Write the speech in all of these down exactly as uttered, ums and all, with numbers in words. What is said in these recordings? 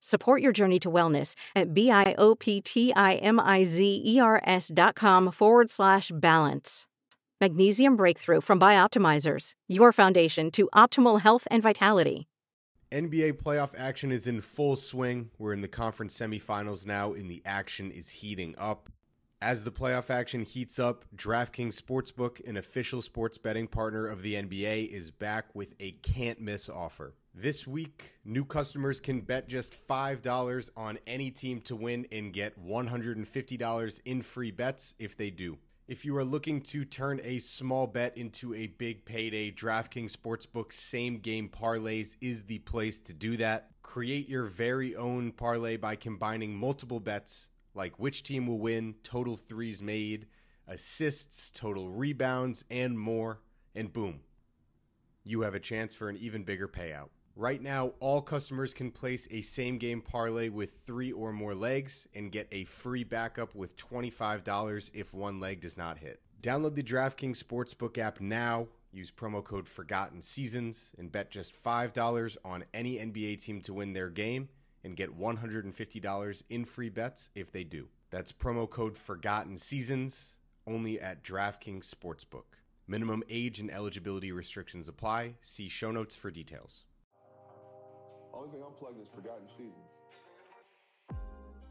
Support your journey to wellness at B-I-O-P-T-I-M-I-Z-E-R-S dot com forward slash balance. Magnesium Breakthrough from Bioptimizers, your foundation to optimal health and vitality. N B A playoff action is in full swing. We're in the conference semifinals now, and the action is heating up. As the playoff action heats up, DraftKings Sportsbook, an official sports betting partner of the N B A, is back with a can't-miss offer. This week, new customers can bet just five dollars on any team to win and get one hundred fifty dollars in free bets if they do. If you are looking to turn a small bet into a big payday, DraftKings Sportsbook Same Game Parlays is the place to do that. Create your very own parlay by combining multiple bets, like which team will win, total threes made, assists, total rebounds, and more, and boom, you have a chance for an even bigger payout. Right now, all customers can place a same-game parlay with three or more legs and get a free backup with twenty-five dollars if one leg does not hit. Download the DraftKings Sportsbook app now, use promo code Forgotten Seasons, and bet just five dollars on any N B A team to win their game and get one hundred fifty dollars in free bets if they do. That's promo code Forgotten Seasons, only at DraftKings Sportsbook. Minimum age and eligibility restrictions apply. See show notes for details. Only thing unplugged is Forgotten Seasons.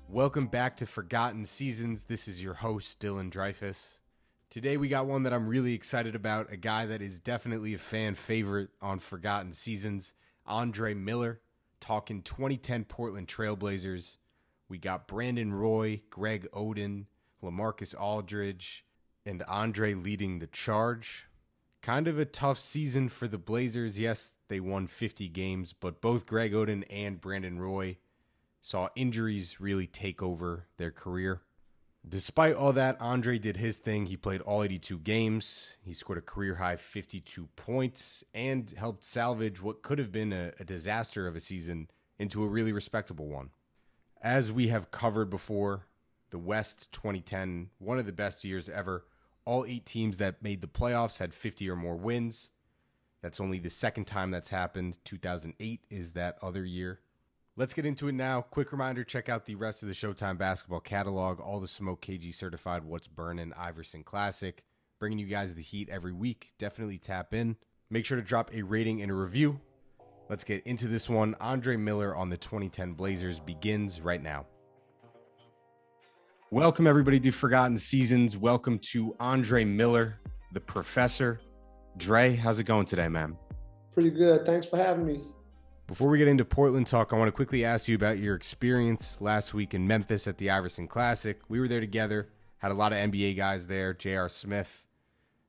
Welcome back to Forgotten Seasons. This is your host, Dylan Dreyfus. Today we got one that I'm really excited about, a guy that is definitely a fan favorite on Forgotten Seasons, Andre Miller, talking twenty ten Portland Trail Blazers. We got Brandon Roy, Greg Oden, LaMarcus Aldridge, and Andre leading the charge. Kind of a tough season for the Blazers. Yes, they won fifty games, but both Greg Oden and Brandon Roy saw injuries really take over their career. Despite all that, Andre did his thing. He played all eighty-two games. He scored a career-high fifty-two points and helped salvage what could have been a, a disaster of a season into a really respectable one. As we have covered before, the West twenty ten, one of the best years ever. All eight teams that made the playoffs had fifty or more wins. That's only the second time that's happened. two thousand eight is that other year. Let's get into it now. Quick reminder, check out the rest of the Showtime basketball catalog. All the Smoke K G Certified What's Burnin' Iverson Classic. Bringing you guys the heat every week. Definitely tap in. Make sure to drop a rating and a review. Let's get into this one. Andre Miller on the twenty ten Blazers begins right now. Welcome, everybody, to Forgotten Seasons. Welcome to Andre Miller, the professor. Dre, how's it going today, man? Pretty good. Thanks for having me. Before we get into Portland talk, I want to quickly ask you about your experience last week in Memphis at the Iverson Classic. We were there together, had a lot of N B A guys there, J R. Smith,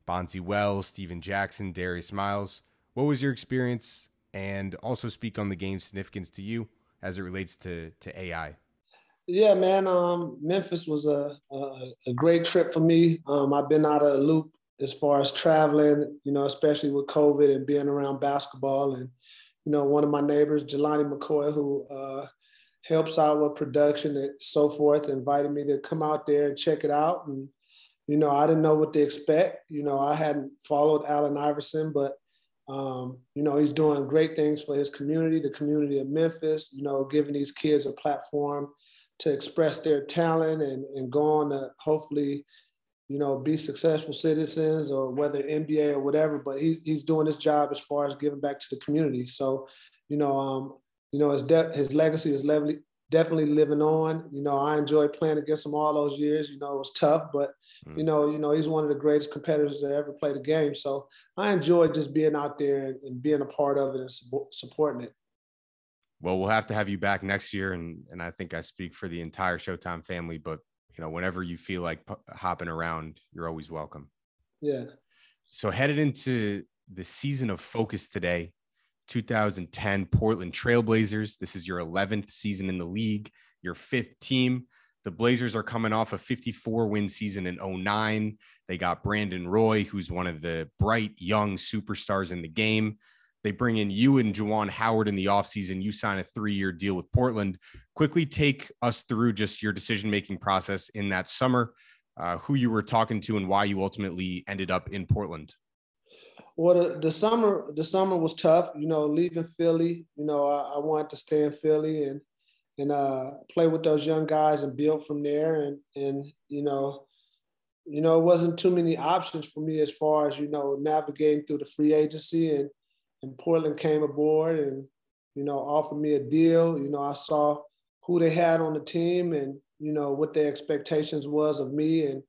Bonzi Wells, Stephen Jackson, Darius Miles. What was your experience? And also speak on the game's significance to you as it relates to, to A I. Yeah, man, um, Memphis was a, a a great trip for me. Um, I've been out of the loop as far as traveling, you know, especially with COVID and being around basketball. And, you know, one of my neighbors, Jelani McCoy, who uh, helps out with production and so forth, invited me to come out there and check it out. And, you know, I didn't know what to expect. You know, I hadn't followed Allen Iverson, but Um, you know, he's doing great things for his community, the community of Memphis, you know, giving these kids a platform to express their talent and, and go on to hopefully, you know, be successful citizens or whether N B A or whatever, but he's, he's doing his job as far as giving back to the community. So, you know, um, you know, his, de- his legacy is le- definitely living on. You know, I enjoyed playing against him all those years. You know, it was tough, but, mm. you know, you know, he's one of the greatest competitors that ever played the game. So I enjoyed just being out there and, and being a part of it and su- supporting it. Well, we'll have to have you back next year. And, and I think I speak for the entire Showtime family, but you know, whenever you feel like p- hopping around, you're always welcome. Yeah. So headed into the season of focus today, two thousand ten Portland Trail Blazers. This is your eleventh season in the league, your fifth team. The Blazers are coming off a fifty-four win season in oh nine. They got Brandon Roy, who's one of the bright young superstars in the game. They bring in you and Juwan Howard in the offseason. You sign a three-year deal with Portland. Quickly take us through just your decision-making process in that summer, uh, who you were talking to and why you ultimately ended up in Portland. Well, the, the summer the summer was tough, you know, leaving Philly. You know, I, I wanted to stay in Philly and and uh, play with those young guys and build from there. And, and you know, you know, it wasn't too many options for me as far as, you know, navigating through the free agency. And And Portland came aboard and, you know, offered me a deal. You know, I saw who they had on the team and, you know, what their expectations was of me and,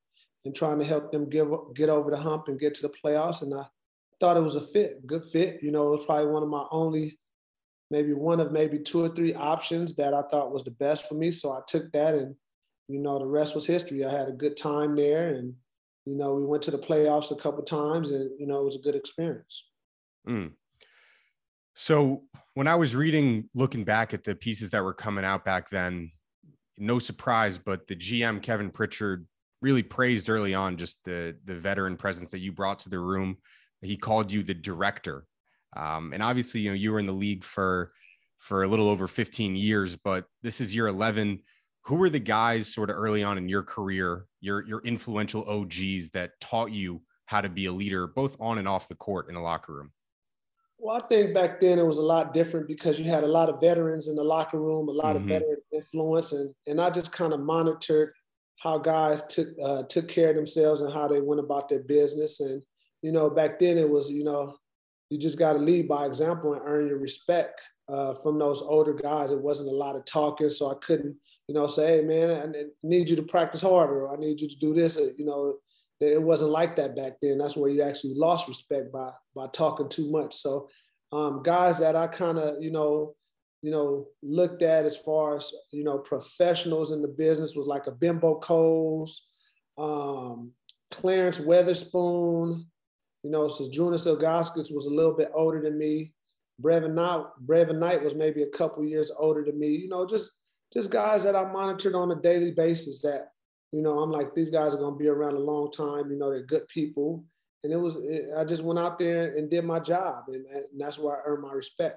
and trying to help them give, get over the hump and get to the playoffs. And I thought it was a fit, good fit. You know, it was probably one of my only, maybe one of maybe two or three options that I thought was the best for me. So I took that and, you know, the rest was history. I had a good time there and, you know, we went to the playoffs a couple of times and, you know, it was a good experience. Mm. So when I was reading, looking back at the pieces that were coming out back then, no surprise, but the G M, Kevin Pritchard, really praised early on just the, the veteran presence that you brought to the room. He called you the director. Um, and obviously, you know, you were in the league for, for a little over fifteen years, but this is year eleven. Who were the guys sort of early on in your career, your, your influential O Gs that taught you how to be a leader, both on and off the court in the locker room? Well, I think back then it was a lot different because you had a lot of veterans in the locker room, a lot mm-hmm. of veteran influence, and and I just kind of monitored how guys took uh, took care of themselves and how they went about their business. And you know, back then it was, you know, you just got to lead by example and earn your respect uh, from those older guys. It wasn't a lot of talking, so I couldn't, you know, say, "Hey, man, I need you to practice harder," or "I need you to do this," or, you know. It wasn't like that back then. That's where you actually lost respect by by talking too much. So um, guys that I kind of, you know, you know, looked at as far as, you know, professionals in the business was like a Bimbo Coles, um, Clarence Weatherspoon, you know, so Jonas Ilgauskas was a little bit older than me. Brevin Knight, Brevin Knight was maybe a couple years older than me, you know, just just guys that I monitored on a daily basis that, you know, I'm like, these guys are going to be around a long time. You know, they're good people. And it was, it, I just went out there and did my job. And, and that's where I earned my respect.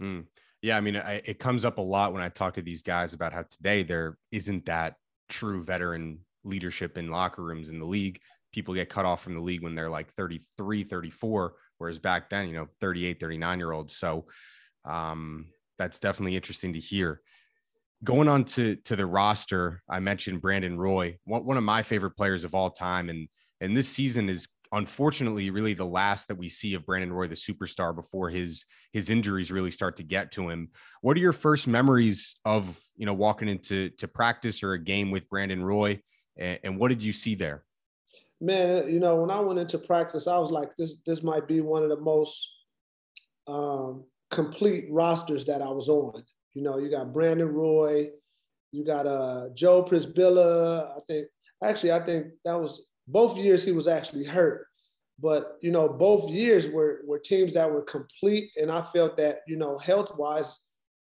Mm. Yeah. I mean, I, it comes up a lot when I talk to these guys about how today there isn't that true veteran leadership in locker rooms in the league. People get cut off from the league when they're like thirty-three, thirty-four, whereas back then, you know, thirty-eight, thirty-nine year olds. So um, that's definitely interesting to hear. Going on to, to the roster, I mentioned Brandon Roy, one, one of my favorite players of all time. And, and this season is unfortunately really the last that we see of Brandon Roy, the superstar, before his, his injuries really start to get to him. What are your first memories of, you know, walking into to practice or a game with Brandon Roy? And, and what did you see there? Man, you know, when I went into practice, I was like, this, this might be one of the most um, complete rosters that I was on. You know, you got Brandon Roy, you got uh, Joel Przybilla. I think, actually, I think that was both years he was actually hurt. But, you know, both years were, were teams that were complete. And I felt that, you know, health-wise,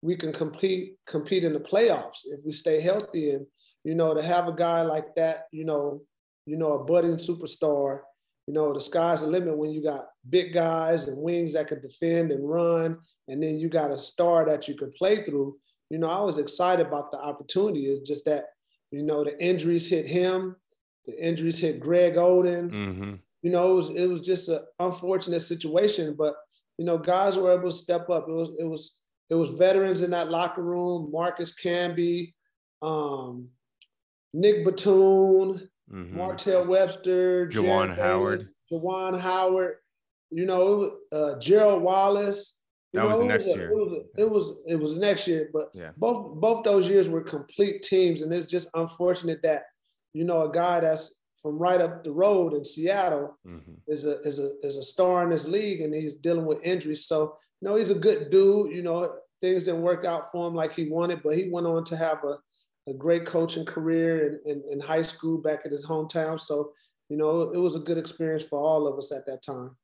we can compete, compete in the playoffs if we stay healthy. And, you know, to have a guy like that, you know, you know, a budding superstar, you know, the sky's the limit when you got big guys and wings that can defend and run, and then you got a star that you can play through. You know, I was excited about the opportunity. It's just that, you know, the injuries hit him, the injuries hit Greg Oden. Mm-hmm. you know, it was it was just an unfortunate situation. But you know, guys were able to step up. It was it was it was veterans in that locker room. Marcus Camby, um, Nick Batum, mm-hmm. Martell Webster, Juwan Jared Howard, Davis, Juwan Howard. You know, uh, Gerald Wallace. That know, was next year. It was, it was it was next year, but yeah. both both those years were complete teams, and it's just unfortunate that you know a guy that's from right up the road in Seattle mm-hmm. is a is a is a star in this league, and he's dealing with injuries. So you know he's a good dude. You know things didn't work out for him like he wanted, but he went on to have a, a great coaching career in, in, in high school back at his hometown. So you know it was a good experience for all of us at that time.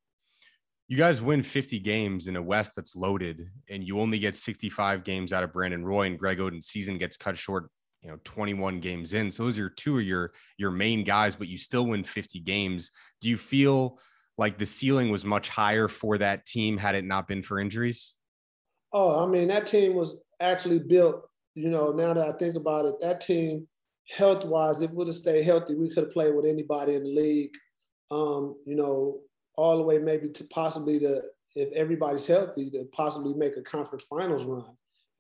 You guys win fifty games in a West that's loaded, and you only get sixty-five games out of Brandon Roy, and Greg Oden's season gets cut short, you know, twenty-one games in. So those are two of your, your main guys, but you still win fifty games. Do you feel like the ceiling was much higher for that team had it not been for injuries? Oh, I mean, that team was actually built, you know, now that I think about it, that team health-wise, if we would have stayed healthy, we could have played with anybody in the league, um, you know, all the way maybe to possibly the, if everybody's healthy, to possibly make a conference finals run.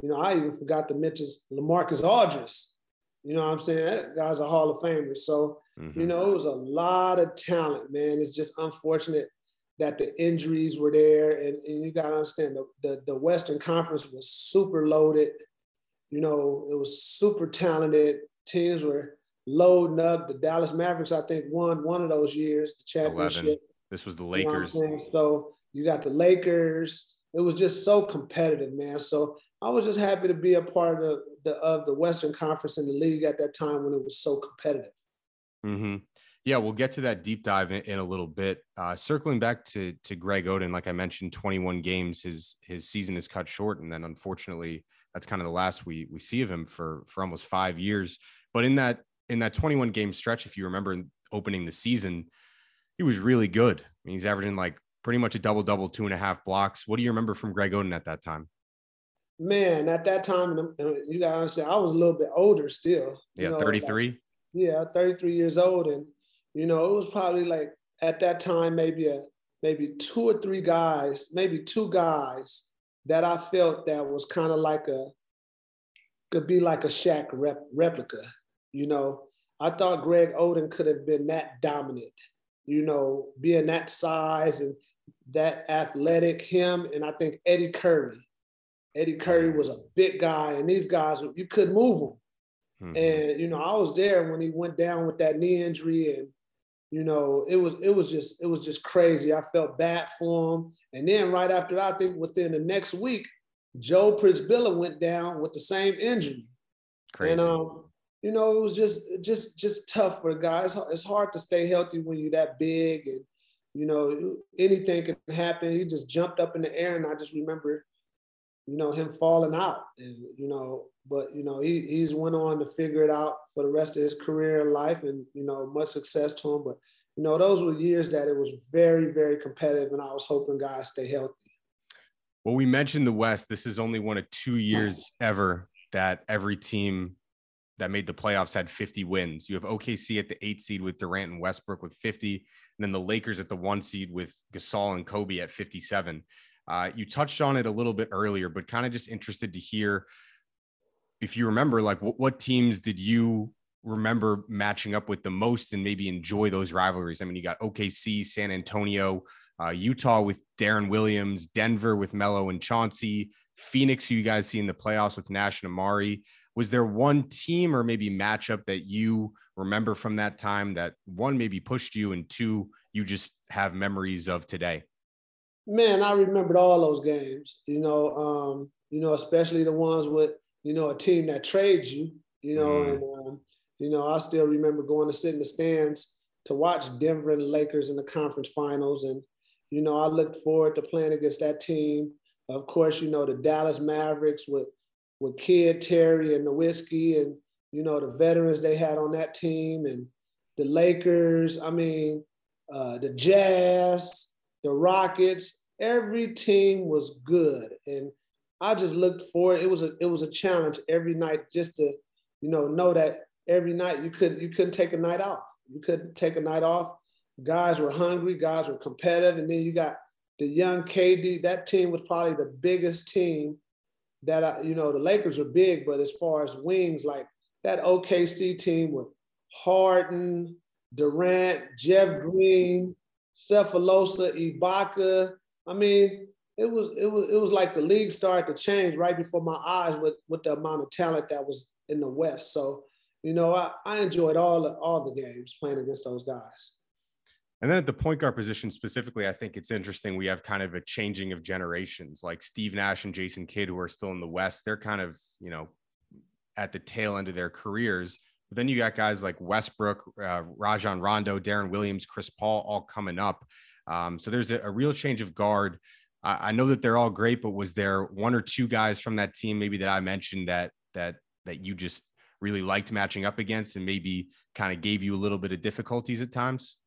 You know, I even forgot to mention LaMarcus Aldridge. You know what I'm saying? That guy's a Hall of Famer. So, mm-hmm. you know, it was a lot of talent, man. It's just unfortunate that the injuries were there. And, and you got to understand the, the, the Western Conference was super loaded. You know, it was super talented. Teams were loading up. The Dallas Mavericks, I think, won one of those years, the championship. eleven This was the Lakers. You know what I'm saying? So you got the Lakers. It was just so competitive, man. So I was just happy to be a part of the of the Western Conference in the league at that time when it was so competitive. Mm-hmm. Yeah, we'll get to that deep dive in, in a little bit. Uh, circling back to to Greg Oden, like I mentioned, twenty-one games. His his season is cut short, and then unfortunately, that's kind of the last we we see of him for for almost five years. But in that in that twenty-one game stretch, if you remember, opening the season, he was really good. I mean, he's averaging like pretty much a double-double, two and a half blocks. What do you remember from Greg Oden at that time? Man, at that time, you got to understand, I was a little bit older still. Yeah, you know, thirty-three? Like, yeah, thirty-three years old. And, you know, it was probably like at that time, maybe a, maybe two or three guys, maybe two guys that I felt that was kind of like a, could be like a Shaq rep, replica. You know, I thought Greg Oden could have been that dominant. You know, being that size and that athletic, him, and I think Eddie Curry. Eddie Curry was a big guy, and these guys, you couldn't move him. Mm-hmm. And, you know, I was there when he went down with that knee injury, and, you know, it was it was just it was just crazy. I felt bad for him. And then right after, I think within the next week, Joel Przybilla went down with the same injury. Crazy. And, um, you know, it was just, just, just tough for guys. It's hard to stay healthy when you're that big, and you know anything can happen. He just jumped up in the air, and I just remember, you know, him falling out. And you know, but you know, he he's went on to figure it out for the rest of his career and life, and you know, much success to him. But you know, those were years that it was very, very competitive, and I was hoping guys stay healthy. Well, we mentioned the West. This is only one of two years ever that every team that made the playoffs had fifty wins. You have O K C at the eight seed with Durant and Westbrook with fifty, and then the Lakers at the one seed with Gasol and Kobe at fifty-seven. Uh, you touched on it a little bit earlier, but kind of just interested to hear if you remember, like w- what teams did you remember matching up with the most and maybe enjoy those rivalries? I mean, you got O K C, San Antonio, uh, Utah with Deron Williams, Denver with Melo and Chauncey, Phoenix, who you guys see in the playoffs with Nash and Amari. Was there one team or maybe matchup that you remember from that time that one maybe pushed you and two, you just have memories of today? Man, I remembered all those games, you know, um, you know, especially the ones with, you know, a team that trades you, you know, mm. and, um, you know, I still remember going to sit in the stands to watch Denver and the Lakers in the conference finals. And, you know, I looked forward to playing against that team. Of course, you know, the Dallas Mavericks with, with Kidd, Terry, and Nowitzki, and, you know, the veterans they had on that team, and the Lakers, I mean, uh, the Jazz, the Rockets, every team was good. And I just looked forward. It was a it was a challenge every night just to, you know, know that every night you couldn't you couldn't take a night off. You couldn't take a night off. Guys were hungry. Guys were competitive. And then you got the young K D. That team was probably the biggest team that, I, you know, the Lakers are big, but as far as wings, like that O K C team with Harden, Durant, Jeff Green, Cephalosha, Ibaka. I mean, it was it was it was like the league started to change right before my eyes with, with the amount of talent that was in the West. So, you know, I, I enjoyed all the, all the games playing against those guys. And then at the point guard position specifically, I think it's interesting. We have kind of a changing of generations, like Steve Nash and Jason Kidd, who are still in the West. They're kind of, you know, at the tail end of their careers. But then you got guys like Westbrook, uh, Rajon Rondo, Deron Williams, Chris Paul, all coming up. Um, so there's a, a real change of guard. I, I know that they're all great, but was there one or two guys from that team maybe that I mentioned that that that you just really liked matching up against and maybe kind of gave you a little bit of difficulties at times?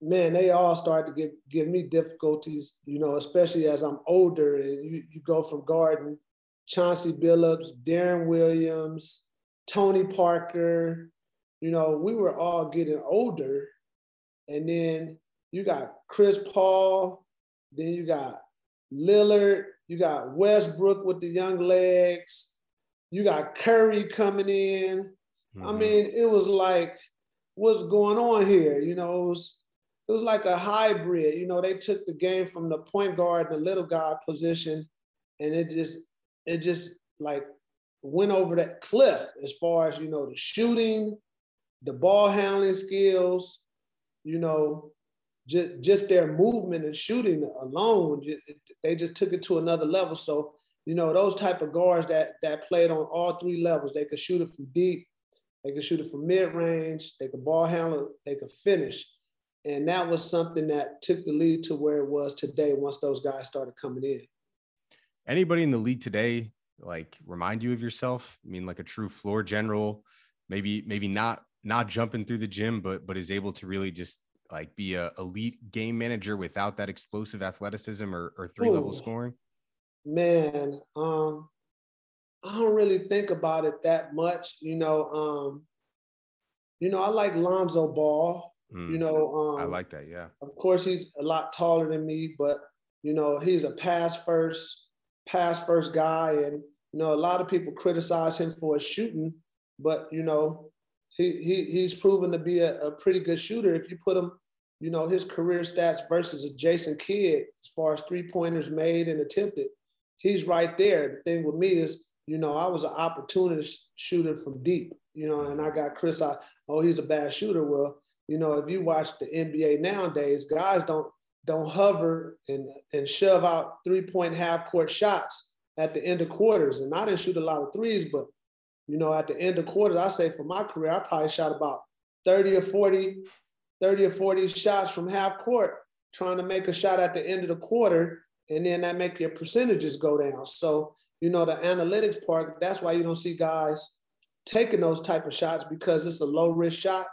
Man, they all started to give, give me difficulties, you know, especially as I'm older and you, you go from guarding Chauncey Billups, Deron Williams, Tony Parker. You know, we were all getting older. And then you got Chris Paul, then you got Lillard, you got Westbrook with the young legs, you got Curry coming in. Mm-hmm. I mean, it was like, what's going on here? You know, it was, It was like a hybrid, you know, they took the game from the point guard and the little guard position, and it just, it just like went over that cliff as far as, you know, the shooting, the ball handling skills, you know, just, just their movement and shooting alone, they just took it to another level. So, you know, those type of guards that, that played on all three levels, they could shoot it from deep, they could shoot it from mid-range, they could ball handle, they could finish. And that was something that took the league to where it was today once those guys started coming in. Anybody in the league today, like, remind you of yourself? I mean, like a true floor general, maybe maybe not not jumping through the gym, but but is able to really just, like, be an elite game manager without that explosive athleticism or, or three-level scoring? Man, um, I don't really think about it that much. You know, um, you know, I like Lonzo Ball. You know, um, I like that. Yeah. Of course, he's a lot taller than me, but you know, he's a pass first, pass first guy, and you know, a lot of people criticize him for his shooting, but you know, he he he's proven to be a, a pretty good shooter. If you put him, you know, his career stats versus a Jason Kidd as far as three pointers made and attempted, he's right there. The thing with me is, you know, I was an opportunity shooter from deep. You know, and I got criticized. Oh, he's a bad shooter. Well. You know, if you watch the N B A nowadays, guys don't don't hover and, and shove out three-point half-court shots at the end of quarters. And I didn't shoot a lot of threes, but, you know, at the end of quarters, I say for my career, I probably shot about thirty or forty shots from half-court trying to make a shot at the end of the quarter, and then that make your percentages go down. So, you know, the analytics part, that's why you don't see guys taking those type of shots because it's a low-risk shot.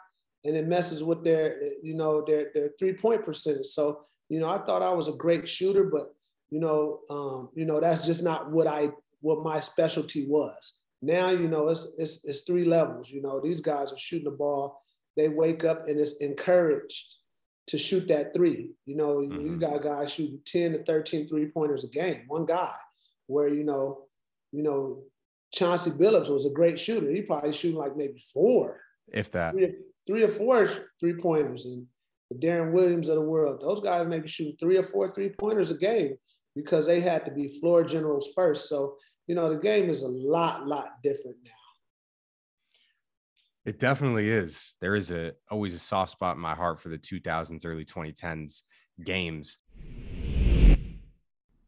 And it messes with their, you know, their their three-point percentage. So, you know, I thought I was a great shooter, but, you know, um, you know, that's just not what I what my specialty was. Now, you know, it's it's it's three levels. You know, these guys are shooting the ball. They wake up and it's encouraged to shoot that three. You know, mm-hmm. you got guys shooting ten to thirteen three-pointers a game. One guy, where you know, you know, Chauncey Billups was a great shooter. He probably shooting like maybe four, if that. Three, Three or four three-pointers, and the Deron Williams of the world, those guys maybe shoot three or four three-pointers a game because they had to be floor generals first. So, you know, the game is a lot, lot different now. It definitely is. There is a always a soft spot in my heart for the two thousands, early twenty tens games.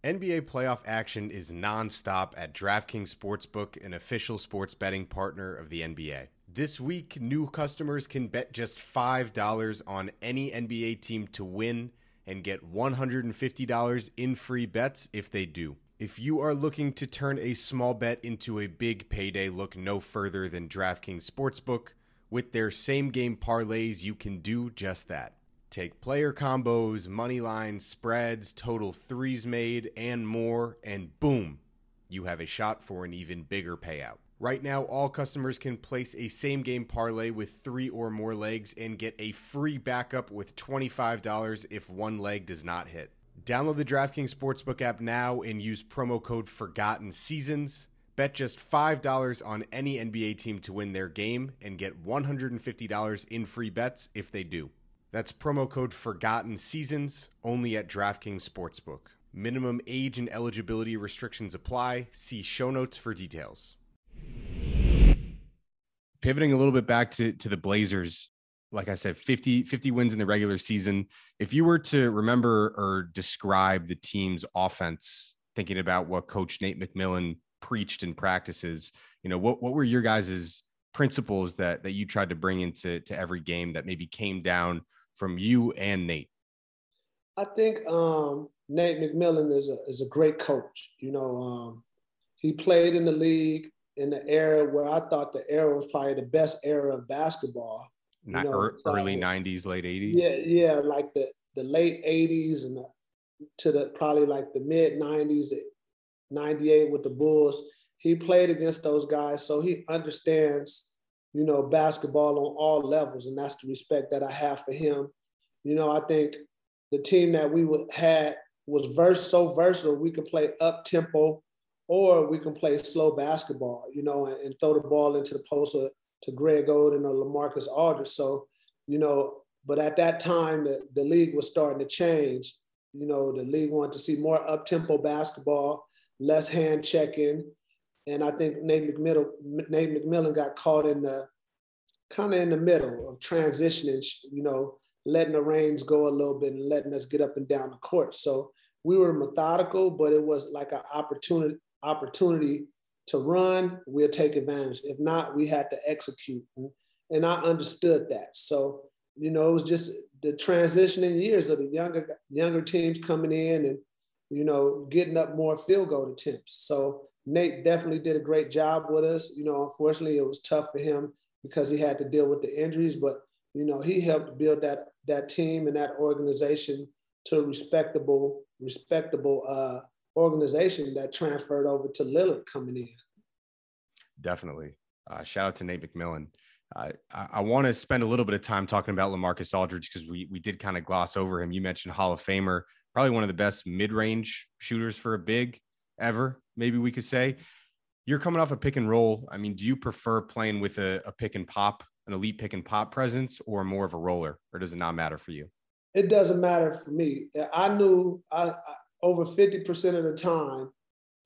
N B A playoff action is nonstop at DraftKings Sportsbook, an official sports betting partner of the N B A. This week, new customers can bet just five dollars on any N B A team to win and get one hundred fifty dollars in free bets if they do. If you are looking to turn a small bet into a big payday, look no further than DraftKings Sportsbook. With their same-game parlays, you can do just that. Take player combos, money lines, spreads, total threes made, and more, and boom, you have a shot for an even bigger payout. Right now, all customers can place a same-game parlay with three or more legs and get a free backup with twenty-five dollars if one leg does not hit. Download the DraftKings Sportsbook app now and use promo code Forgotten Seasons. Bet just five dollars on any N B A team to win their game and get one hundred fifty dollars in free bets if they do. That's promo code Forgotten Seasons, only at DraftKings Sportsbook. Minimum age and eligibility restrictions apply. See show notes for details. Pivoting a little bit back to, to the Blazers, like I said, fifty, fifty wins in the regular season. If you were to remember or describe the team's offense, thinking about what Coach Nate McMillan preached in practices, you know, what, what were your guys' principles that, that you tried to bring into to every game that maybe came down from you and Nate? I think um, Nate McMillan is a, is a great coach. You know, um, he played in the league in the era where I thought the era was probably the best era of basketball. Not you know, early like, nineties, late eighties. Yeah, yeah, like the, the late eighties and the, to the probably like the mid nineties, ninety-eight with the Bulls. He played against those guys, so he understands, you know, basketball on all levels, and that's the respect that I have for him. You know, I think the team that we had was vers- so versatile. We could play up-tempo or we can play slow basketball, you know, and, and throw the ball into the post or to Greg Oden or LaMarcus Aldridge. So, you know, but at that time, the, the league was starting to change. You know, the league wanted to see more up-tempo basketball, less hand checking. And I think Nate McMillan, Nate McMillan got caught in the, kind of in the middle of transitioning, you know, letting the reins go a little bit and letting us get up and down the court. So we were methodical, but it was like an opportunity, opportunity to run, we'll take advantage. If not, we had to execute. And I understood that. So, you know, it was just the transitioning years of the younger, younger teams coming in and, you know, getting up more field goal attempts. So Nate definitely did a great job with us. You know, unfortunately, it was tough for him because he had to deal with the injuries, but, you know, he helped build that, that team and that organization to a respectable, respectable, uh, organization that transferred over to Lillard coming in. Definitely. Uh, shout out to Nate McMillan. Uh, I, I want to spend a little bit of time talking about LaMarcus Aldridge because we we did kind of gloss over him. You mentioned Hall of Famer, probably one of the best mid-range shooters for a big ever, maybe we could say. You're coming off a pick and roll. I mean, do you prefer playing with a, a pick and pop, an elite pick and pop presence, or more of a roller, or does it not matter for you? It doesn't matter for me. I knew I, I over fifty percent of the time,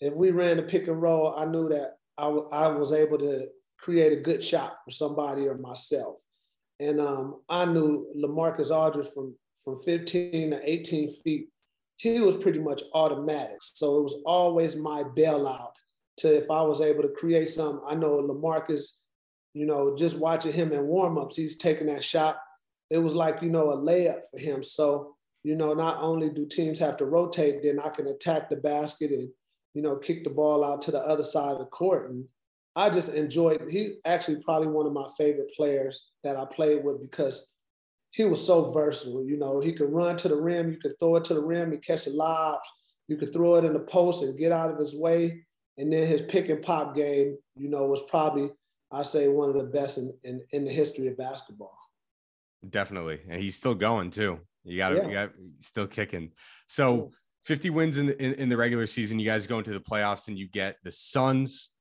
if we ran a pick and roll, I knew that I, w- I was able to create a good shot for somebody or myself. And um, I knew LaMarcus Aldridge from, from fifteen to eighteen feet, he was pretty much automatic. So it was always my bailout to if I was able to create something. I know LaMarcus, you know, just watching him in warmups, he's taking that shot. It was like, you know, a layup for him. So, you know, not only do teams have to rotate, then I can attack the basket and, you know, kick the ball out to the other side of the court. And I just enjoyed, he actually probably one of my favorite players that I played with because he was so versatile. You know, he could run to the rim, you could throw it to the rim and catch the lobs, you could throw it in the post and get out of his way. And then his pick and pop game, you know, was probably, I say, one of the best in, in, in the history of basketball. Definitely. And he's still going too. You got it. Yeah. Still kicking. So fifty wins in the, in, in the regular season, you guys go into the playoffs and you get the Suns,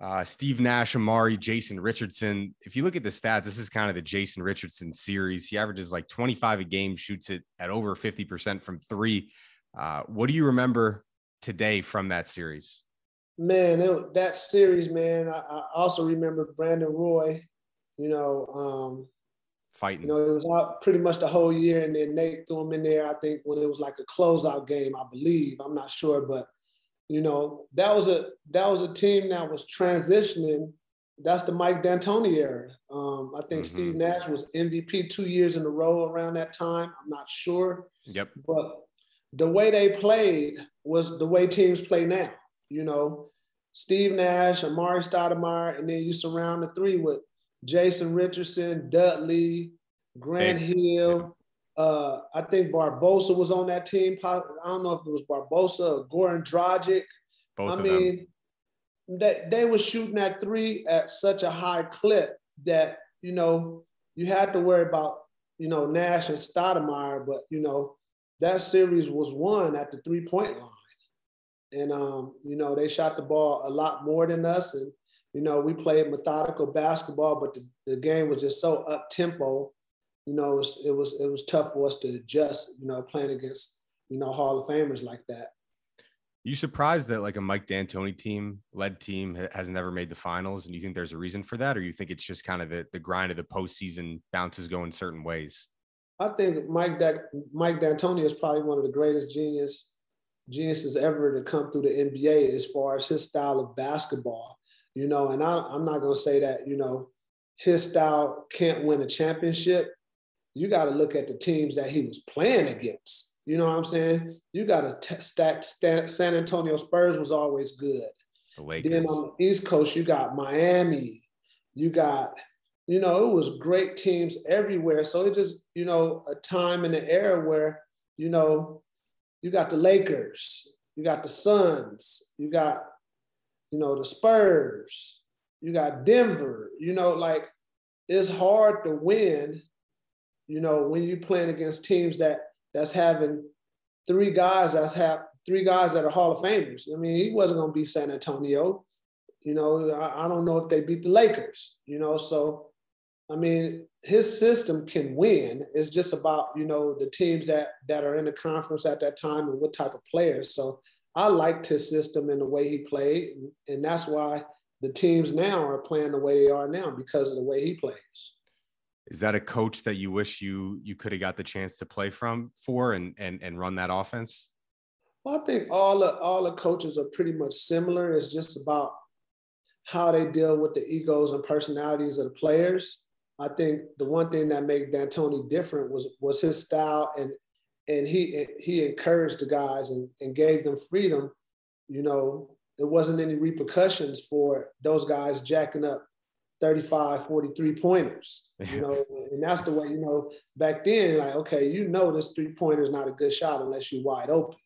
uh, Steve Nash, Amari, Jason Richardson. If you look at the stats, this is kind of the Jason Richardson series. He averages like twenty-five a game, shoots it at over fifty percent from three. Uh, what do you remember today from that series? Man, it, that series, man. I, I also remember Brandon Roy, you know, um, fighting. You know, it was out pretty much the whole year, and then Nate threw him in there, I think, when it was like a closeout game, I believe. I'm not sure, but, you know, that was a that was a team that was transitioning. That's the Mike D'Antoni era. Um, I think mm-hmm. Steve Nash was M V P two years in a row around that time. I'm not sure. Yep. But the way they played was the way teams play now. You know, Steve Nash, Amari Stoudemire, and then you surround the three with Jason Richardson, Dudley, Grant Thanks. Hill. Yeah. Uh, I think Barbosa was on that team. I don't know if it was Barbosa or Goran Dragic. Both I of mean, them. they, they were shooting at three at such a high clip that, you know, you had to worry about, you know, Nash and Stoudemire, but, you know, that series was won at the three-point line. And, um, you know, they shot the ball a lot more than us. And, you know, we played methodical basketball, but the, the game was just so up-tempo. You know, it was, it was it was tough for us to adjust, you know, playing against, you know, Hall of Famers like that. You surprised that, like, a Mike D'Antoni team, led team, has never made the finals, and you think there's a reason for that, or you think it's just kind of the, the grind of the postseason, bounces go in certain ways? I think Mike that Mike D'Antoni is probably one of the greatest genius geniuses ever to come through the N B A as far as his style of basketball, you know, and I, I'm not going to say that, you know, his style can't win a championship. You got to look at the teams that he was playing against. You know what I'm saying? You got to stack San Antonio Spurs was always good. The Lakers. Then on the East Coast, you got Miami. You got, you know, it was great teams everywhere. So it just, you know, a time in the era where, you know, you got the Lakers, you got the Suns, you got, you know, the Spurs, you got Denver. You know, like, it's hard to win, you know, when you're playing against teams that that's having three guys that's have three guys that are Hall of Famers. I mean, he wasn't going to beat San Antonio. You know, I, I don't know if they beat the Lakers, you know. So, I mean, his system can win. It's just about, you know, the teams that that are in the conference at that time and what type of players. So I liked his system and the way he played. And, and that's why the teams now are playing the way they are now, because of the way he plays. Is that a coach that you wish you you could have got the chance to play from for and and and run that offense? Well, I think all the, all the coaches are pretty much similar. It's just about how they deal with the egos and personalities of the players. I think the one thing that made D'Antoni different was was his style, and and he he encouraged the guys and, and gave them freedom. You know, there wasn't any repercussions for those guys jacking up thirty-five, forty-three pointers, you know, and that's the way, you know, back then, like, okay, you know, this three pointer is not a good shot unless you're wide open.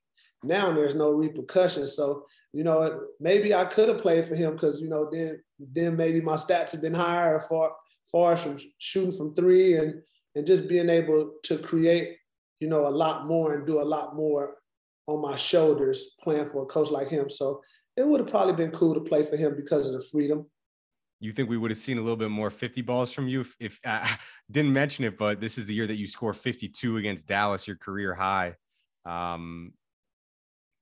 Now there's no repercussions. So, you know, maybe I could have played for him because, you know, then, then maybe my stats have been higher far, far from shooting from three and, and just being able to create, you know, a lot more and do a lot more on my shoulders playing for a coach like him. So it would have probably been cool to play for him because of the freedom. You think we would have seen a little bit more fifty balls from you? If, if I didn't mention it, but this is the year that you score fifty-two against Dallas, your career high. Um,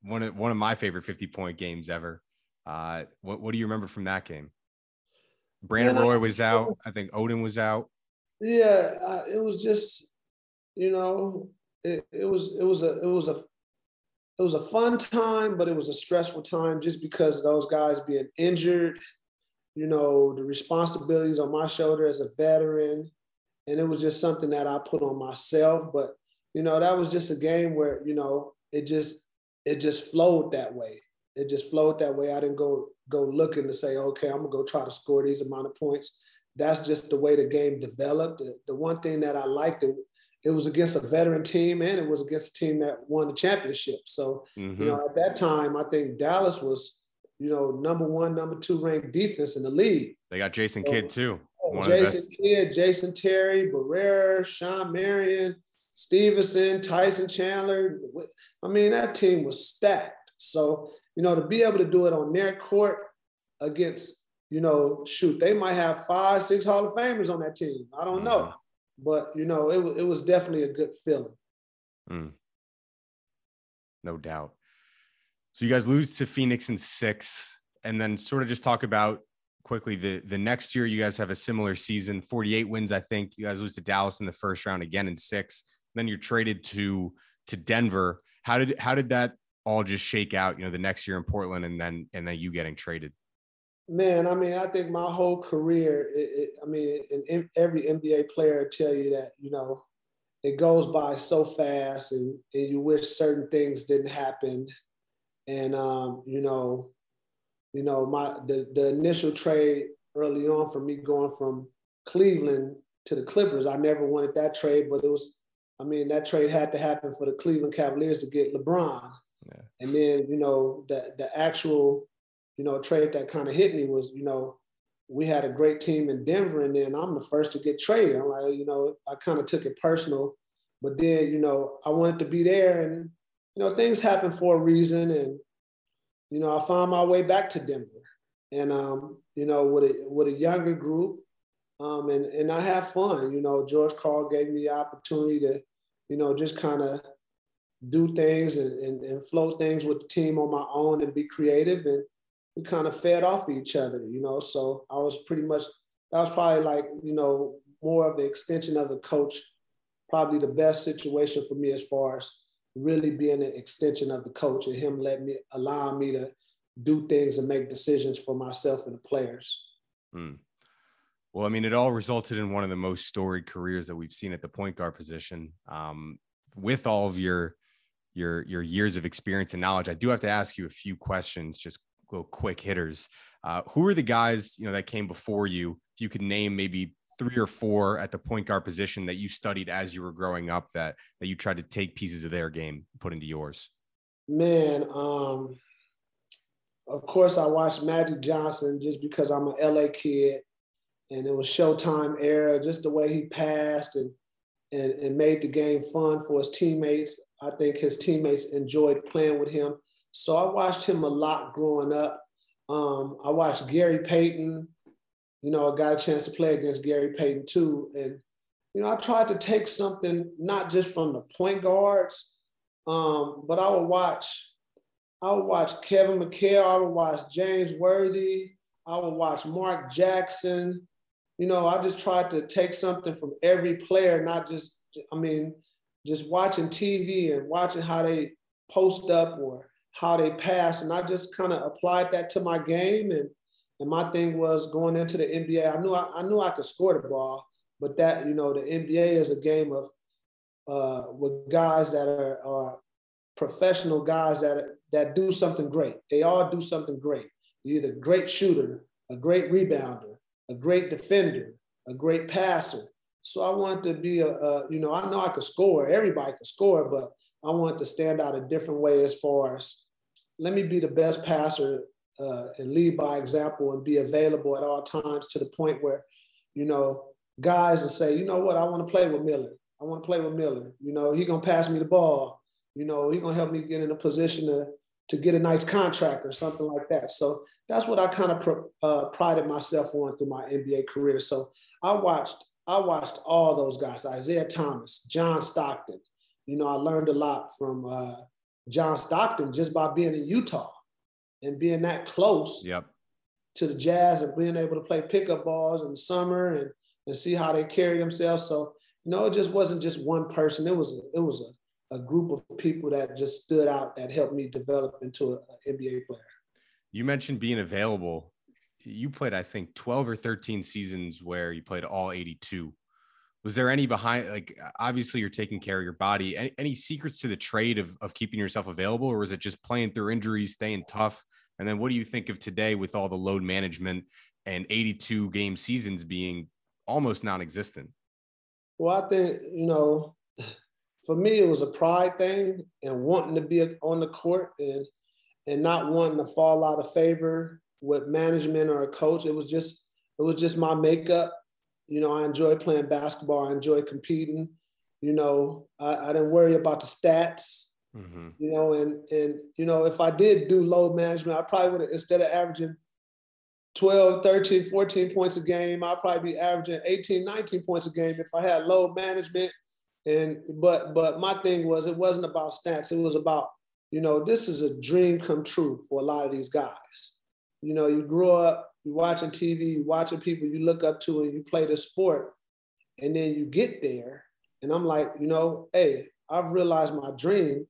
one of one of my favorite fifty-point games ever. Uh, what what do you remember from that game? Brandon Roy was out. I think Oden was out. Yeah, uh, it was just, you know, it, it was it was a it was a it was a fun time, but it was a stressful time just because of those guys being injured. You know, the responsibilities on my shoulder as a veteran. And it was just something that I put on myself. But, you know, that was just a game where, you know, it just, it just flowed that way. It just flowed that way. I didn't go, go looking to say, okay, I'm gonna go try to score these amount of points. That's just the way the game developed. The, the one thing that I liked, it, it was against a veteran team and it was against a team that won the championship. So, mm-hmm. you know, at that time, I think Dallas was, you know, number one, number two ranked defense in the league. They got Jason Kidd too. One Jason Kidd, Jason Terry, Barrera, Sean Marion, Stevenson, Tyson Chandler. I mean, that team was stacked. So, you know, to be able to do it on their court against, you know, shoot, they might have five, six Hall of Famers on that team. I don't mm. know. But, you know, it, it was definitely a good feeling. Mm. No doubt. So you guys lose to Phoenix in six, and then sort of just talk about quickly the, the next year. You guys have a similar season, forty-eight wins, I think. You guys lose to Dallas in the first round again in six. Then you're traded to to Denver. How did how did that all just shake out? You know, the next year in Portland, and then and then you getting traded. Man, I mean, I think my whole career. It, it, I mean, and every N B A player will tell you that, you know, it goes by so fast, and, and you wish certain things didn't happen. And, um, you know, you know, my the, the initial trade early on for me going from Cleveland to the Clippers, I never wanted that trade, but it was, I mean, that trade had to happen for the Cleveland Cavaliers to get LeBron. Yeah. And then, you know, the, the actual, you know, trade that kind of hit me was, you know, we had a great team in Denver, and then I'm the first to get traded. I'm like, you know, I kind of took it personal, but then, you know, I wanted to be there, and, you know, things happen for a reason. And, you know, I found my way back to Denver, and, um, you know, with a, with a younger group, um, and, and I had fun. You know, George Karl gave me the opportunity to, you know, just kind of do things and, and, and flow things with the team on my own and be creative. And we kind of fed off of each other, you know, so I was pretty much, that was probably like, you know, more of the extension of the coach, probably the best situation for me as far as really being an extension of the coach and him letting me, allowing me to do things and make decisions for myself and the players. Mm. Well, I mean, it all resulted in one of the most storied careers that we've seen at the point guard position. Um, with all of your, your, your years of experience and knowledge, I do have to ask you a few questions, just little quick hitters. Uh, who are the guys, you know, that came before you? If you could name maybe three or four at the point guard position that you studied as you were growing up, that, that you tried to take pieces of their game, put into yours? Man, um, of course I watched Magic Johnson just because I'm an L A kid, and it was Showtime era, just the way he passed and, and, and made the game fun for his teammates. I think his teammates enjoyed playing with him. So I watched him a lot growing up. Um, I watched Gary Payton. You know, I got a chance to play against Gary Payton too. And, you know, I tried to take something, not just from the point guards, um, but I would watch, I would watch Kevin McHale. I would watch James Worthy. I would watch Mark Jackson. You know, I just tried to take something from every player, not just, I mean, just watching T V and watching how they post up or how they pass. And I just kind of applied that to my game. And, and my thing was going into the N B A, I knew I, I knew I could score the ball, but that, you know, the N B A is a game of uh, with guys that are, are professional guys that, that do something great. They all do something great. You're either a great shooter, a great rebounder, a great defender, a great passer. So I wanted to be, a, a you know, I know I could score. Everybody could score, but I wanted to stand out a different way as far as, let me be the best passer uh, and lead by example and be available at all times, to the point where, you know, guys will say, you know what, I want to play with Miller. I want to play with Miller. You know, he's going to pass me the ball. You know, he's going to help me get in a position to, to get a nice contract or something like that. So that's what I kind of pr- uh, prided myself on through my N B A career. So I watched, I watched all those guys, Isaiah Thomas, John Stockton. You know, I learned a lot from uh, John Stockton just by being in Utah and being that close yep. to the Jazz and being able to play pickup balls in the summer and, and see how they carry themselves. So, you know, it just wasn't just one person. It was a, it was a, a group of people that just stood out that helped me develop into an N B A player. You mentioned being available. You played, I think, twelve or thirteen seasons where you played all eighty-two. Was there any behind, like, obviously you're taking care of your body, any, any secrets to the trade of, of keeping yourself available, or was it just playing through injuries, staying tough? And then what do you think of today with all the load management and eighty-two game seasons being almost non-existent? Well, I think, you know, for me, it was a pride thing and wanting to be on the court and, and not wanting to fall out of favor with management or a coach. It was just, it was just my makeup. You know, I enjoy playing basketball. I enjoy competing. You know, I, I didn't worry about the stats, mm-hmm. you know, and, and, you know, if I did do load management, I probably would have, instead of averaging twelve, thirteen, fourteen points a game, I'd probably be averaging eighteen, nineteen points a game if I had load management. And, but, but my thing was, it wasn't about stats. It was about, you know, this is a dream come true for a lot of these guys. You know, you grow up, you're watching T V, you're watching people you look up to, and you play the sport, and then you get there. And I'm like, you know, hey, I've realized my dream.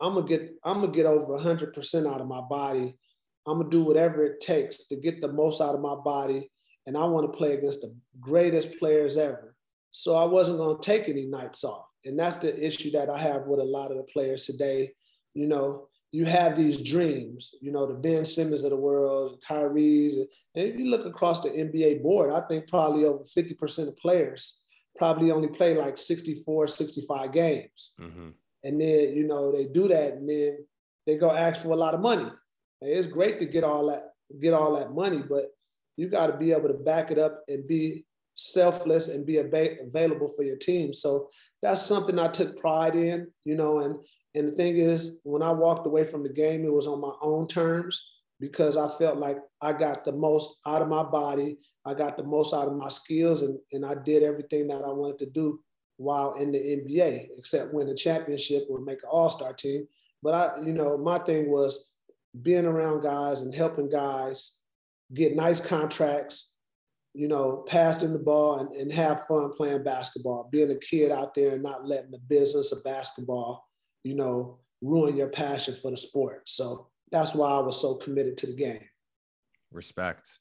I'm gonna get, I'm gonna get over one hundred percent out of my body. I'm gonna do whatever it takes to get the most out of my body, and I want to play against the greatest players ever. So I wasn't gonna take any nights off, and that's the issue that I have with a lot of the players today. You know, you have these dreams, you know, the Ben Simmons of the world, Kyrie's, and if you look across the N B A board, I think probably over fifty percent of players probably only play like sixty-four, sixty-five games. Mm-hmm. And then, you know, they do that, and then they go ask for a lot of money. And it's great to get all that, get all that money, but you got to be able to back it up and be selfless and be ab- available for your team. So that's something I took pride in, you know, and, and the thing is, when I walked away from the game, it was on my own terms, because I felt like I got the most out of my body. I got the most out of my skills, and, and I did everything that I wanted to do while in the N B A, except win a championship or make an all-star team. But I, you know, my thing was being around guys and helping guys get nice contracts, you know, pass them the ball and, and have fun playing basketball, being a kid out there and not letting the business of basketball, you know, ruin your passion for the sport. So that's why I was so committed to the game. Respect.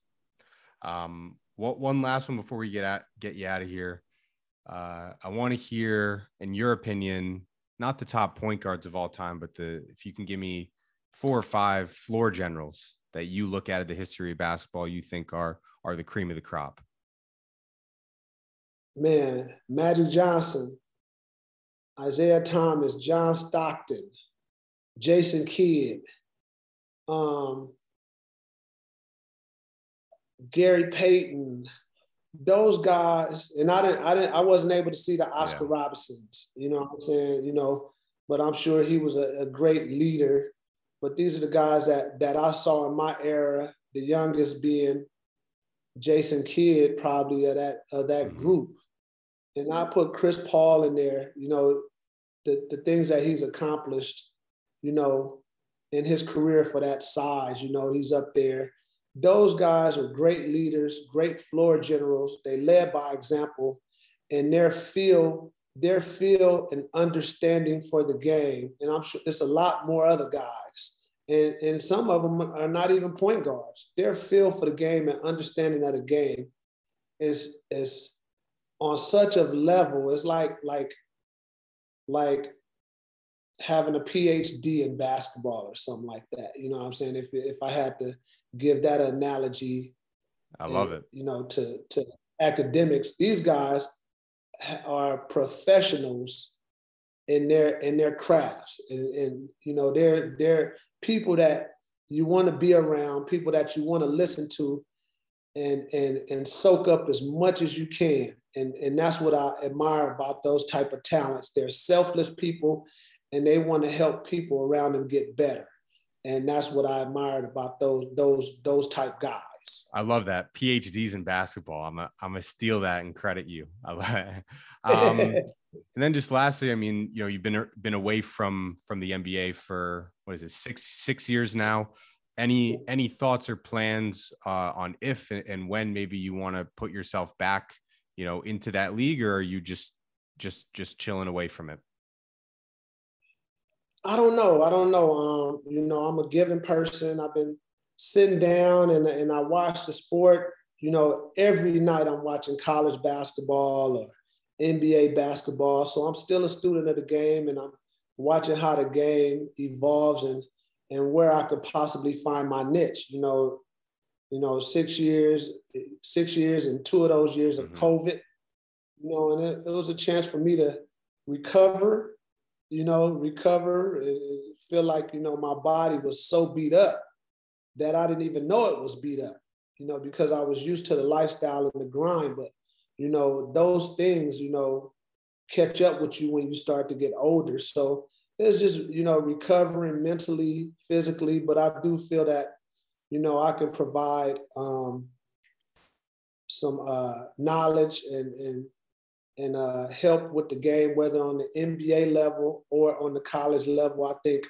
Um, what one last one before we get out, get you out of here. Uh, I want to hear, in your opinion, not the top point guards of all time, but the, if you can give me four or five floor generals that you look at in the history of basketball, you think are, are the cream of the crop. Man, Magic Johnson, Isaiah Thomas, John Stockton, Jason Kidd, um, Gary Payton, those guys. And I didn't, I didn't, I wasn't able to see the Oscar yeah. Robertsons, you know what I'm saying? You know, but I'm sure he was a, a great leader. But these are the guys that, that I saw in my era, the youngest being Jason Kidd, probably of that, of that mm-hmm. group. And I put Chris Paul in there, you know, the, the things that he's accomplished, you know, in his career for that size, you know, he's up there. Those guys are great leaders, great floor generals. They led by example, and their field, their feel and understanding for the game. And I'm sure it's a lot more other guys. And, and some of them are not even point guards. Their feel for the game and understanding of the game is, is on such a level. It's like, like, like having a P H D in basketball or something like that. You know what I'm saying? If, if I had to give that analogy, I love and, it. You know, to, to academics, these guys are professionals in their in their crafts, and, and you know, they're they're people that you want to be around, people that you want to listen to, and and and soak up as much as you can, and and that's what I admire about those type of talents. They're selfless people, and they want to help people around them get better, and that's what I admired about those those those type guys. I love that. P H Ds in basketball. I'm a, I'm a steal that and credit you. I um, and then just lastly, I mean, you know, you've been, been away from, from the N B A for, what is it? Six, six years now. Any, any thoughts or plans uh, on if, and when maybe you want to put yourself back, you know, into that league, or are you just, just, just chilling away from it? I don't know. I don't know. Um, you know, I'm a giving person. I've been sitting down and, and I watch the sport, you know, every night I'm watching college basketball or N B A basketball. So I'm still a student of the game, and I'm watching how the game evolves and, and where I could possibly find my niche. You know, you know, six years, six years and two of those years mm-hmm. of COVID, you know, and it, it was a chance for me to recover, you know, recover and feel like, you know, my body was so beat up that I didn't even know it was beat up, you know, because I was used to the lifestyle and the grind. But, you know, those things, you know, catch up with you when you start to get older. So it's just, you know, recovering mentally, physically, but I do feel that, you know, I can provide um, some uh, knowledge and, and, and uh, help with the game, whether on the N B A level or on the college level. I think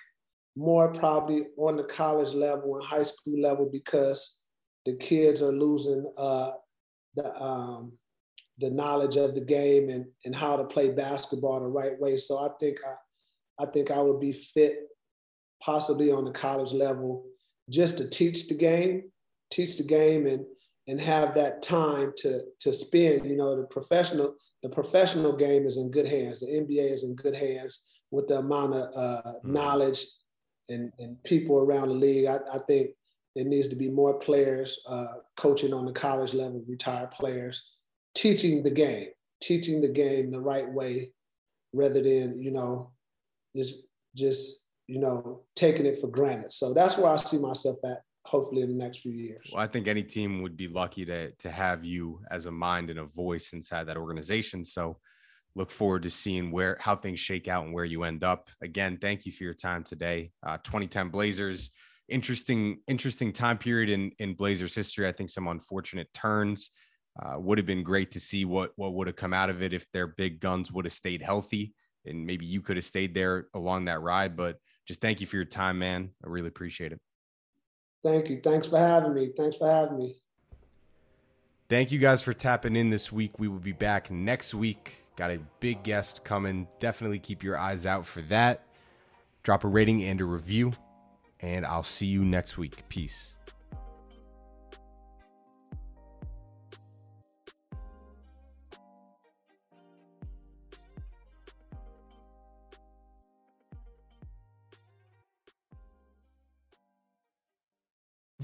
more probably on the college level and high school level, because the kids are losing uh, the um, the knowledge of the game and, and how to play basketball the right way. So I think I, I think I would be fit possibly on the college level just to teach the game, teach the game and and have that time to to spend. You know, the professional the professional game is in good hands. The N B A is in good hands with the amount of uh, mm-hmm. knowledge And, and people around the league. I, I think there needs to be more players uh, coaching on the college level, retired players, teaching the game, teaching the game the right way, rather than, you know, just, just you know, taking it for granted. So that's where I see myself at hopefully in the next few years. Well, I think any team would be lucky to to have you as a mind and a voice inside that organization. So look forward to seeing where how things shake out and where you end up. Again, thank you for your time today. Uh, twenty ten Blazers, interesting, interesting time period in, in Blazers history. I think some unfortunate turns. Uh, would have been great to see what, what would have come out of it if their big guns would have stayed healthy, and maybe you could have stayed there along that ride. But just thank you for your time, man. I really appreciate it. Thank you. Thanks for having me. Thanks for having me. Thank you guys for tapping in this week. We will be back next week. Got a big guest coming. Definitely keep your eyes out for that. Drop a rating and a review, and I'll see you next week. Peace.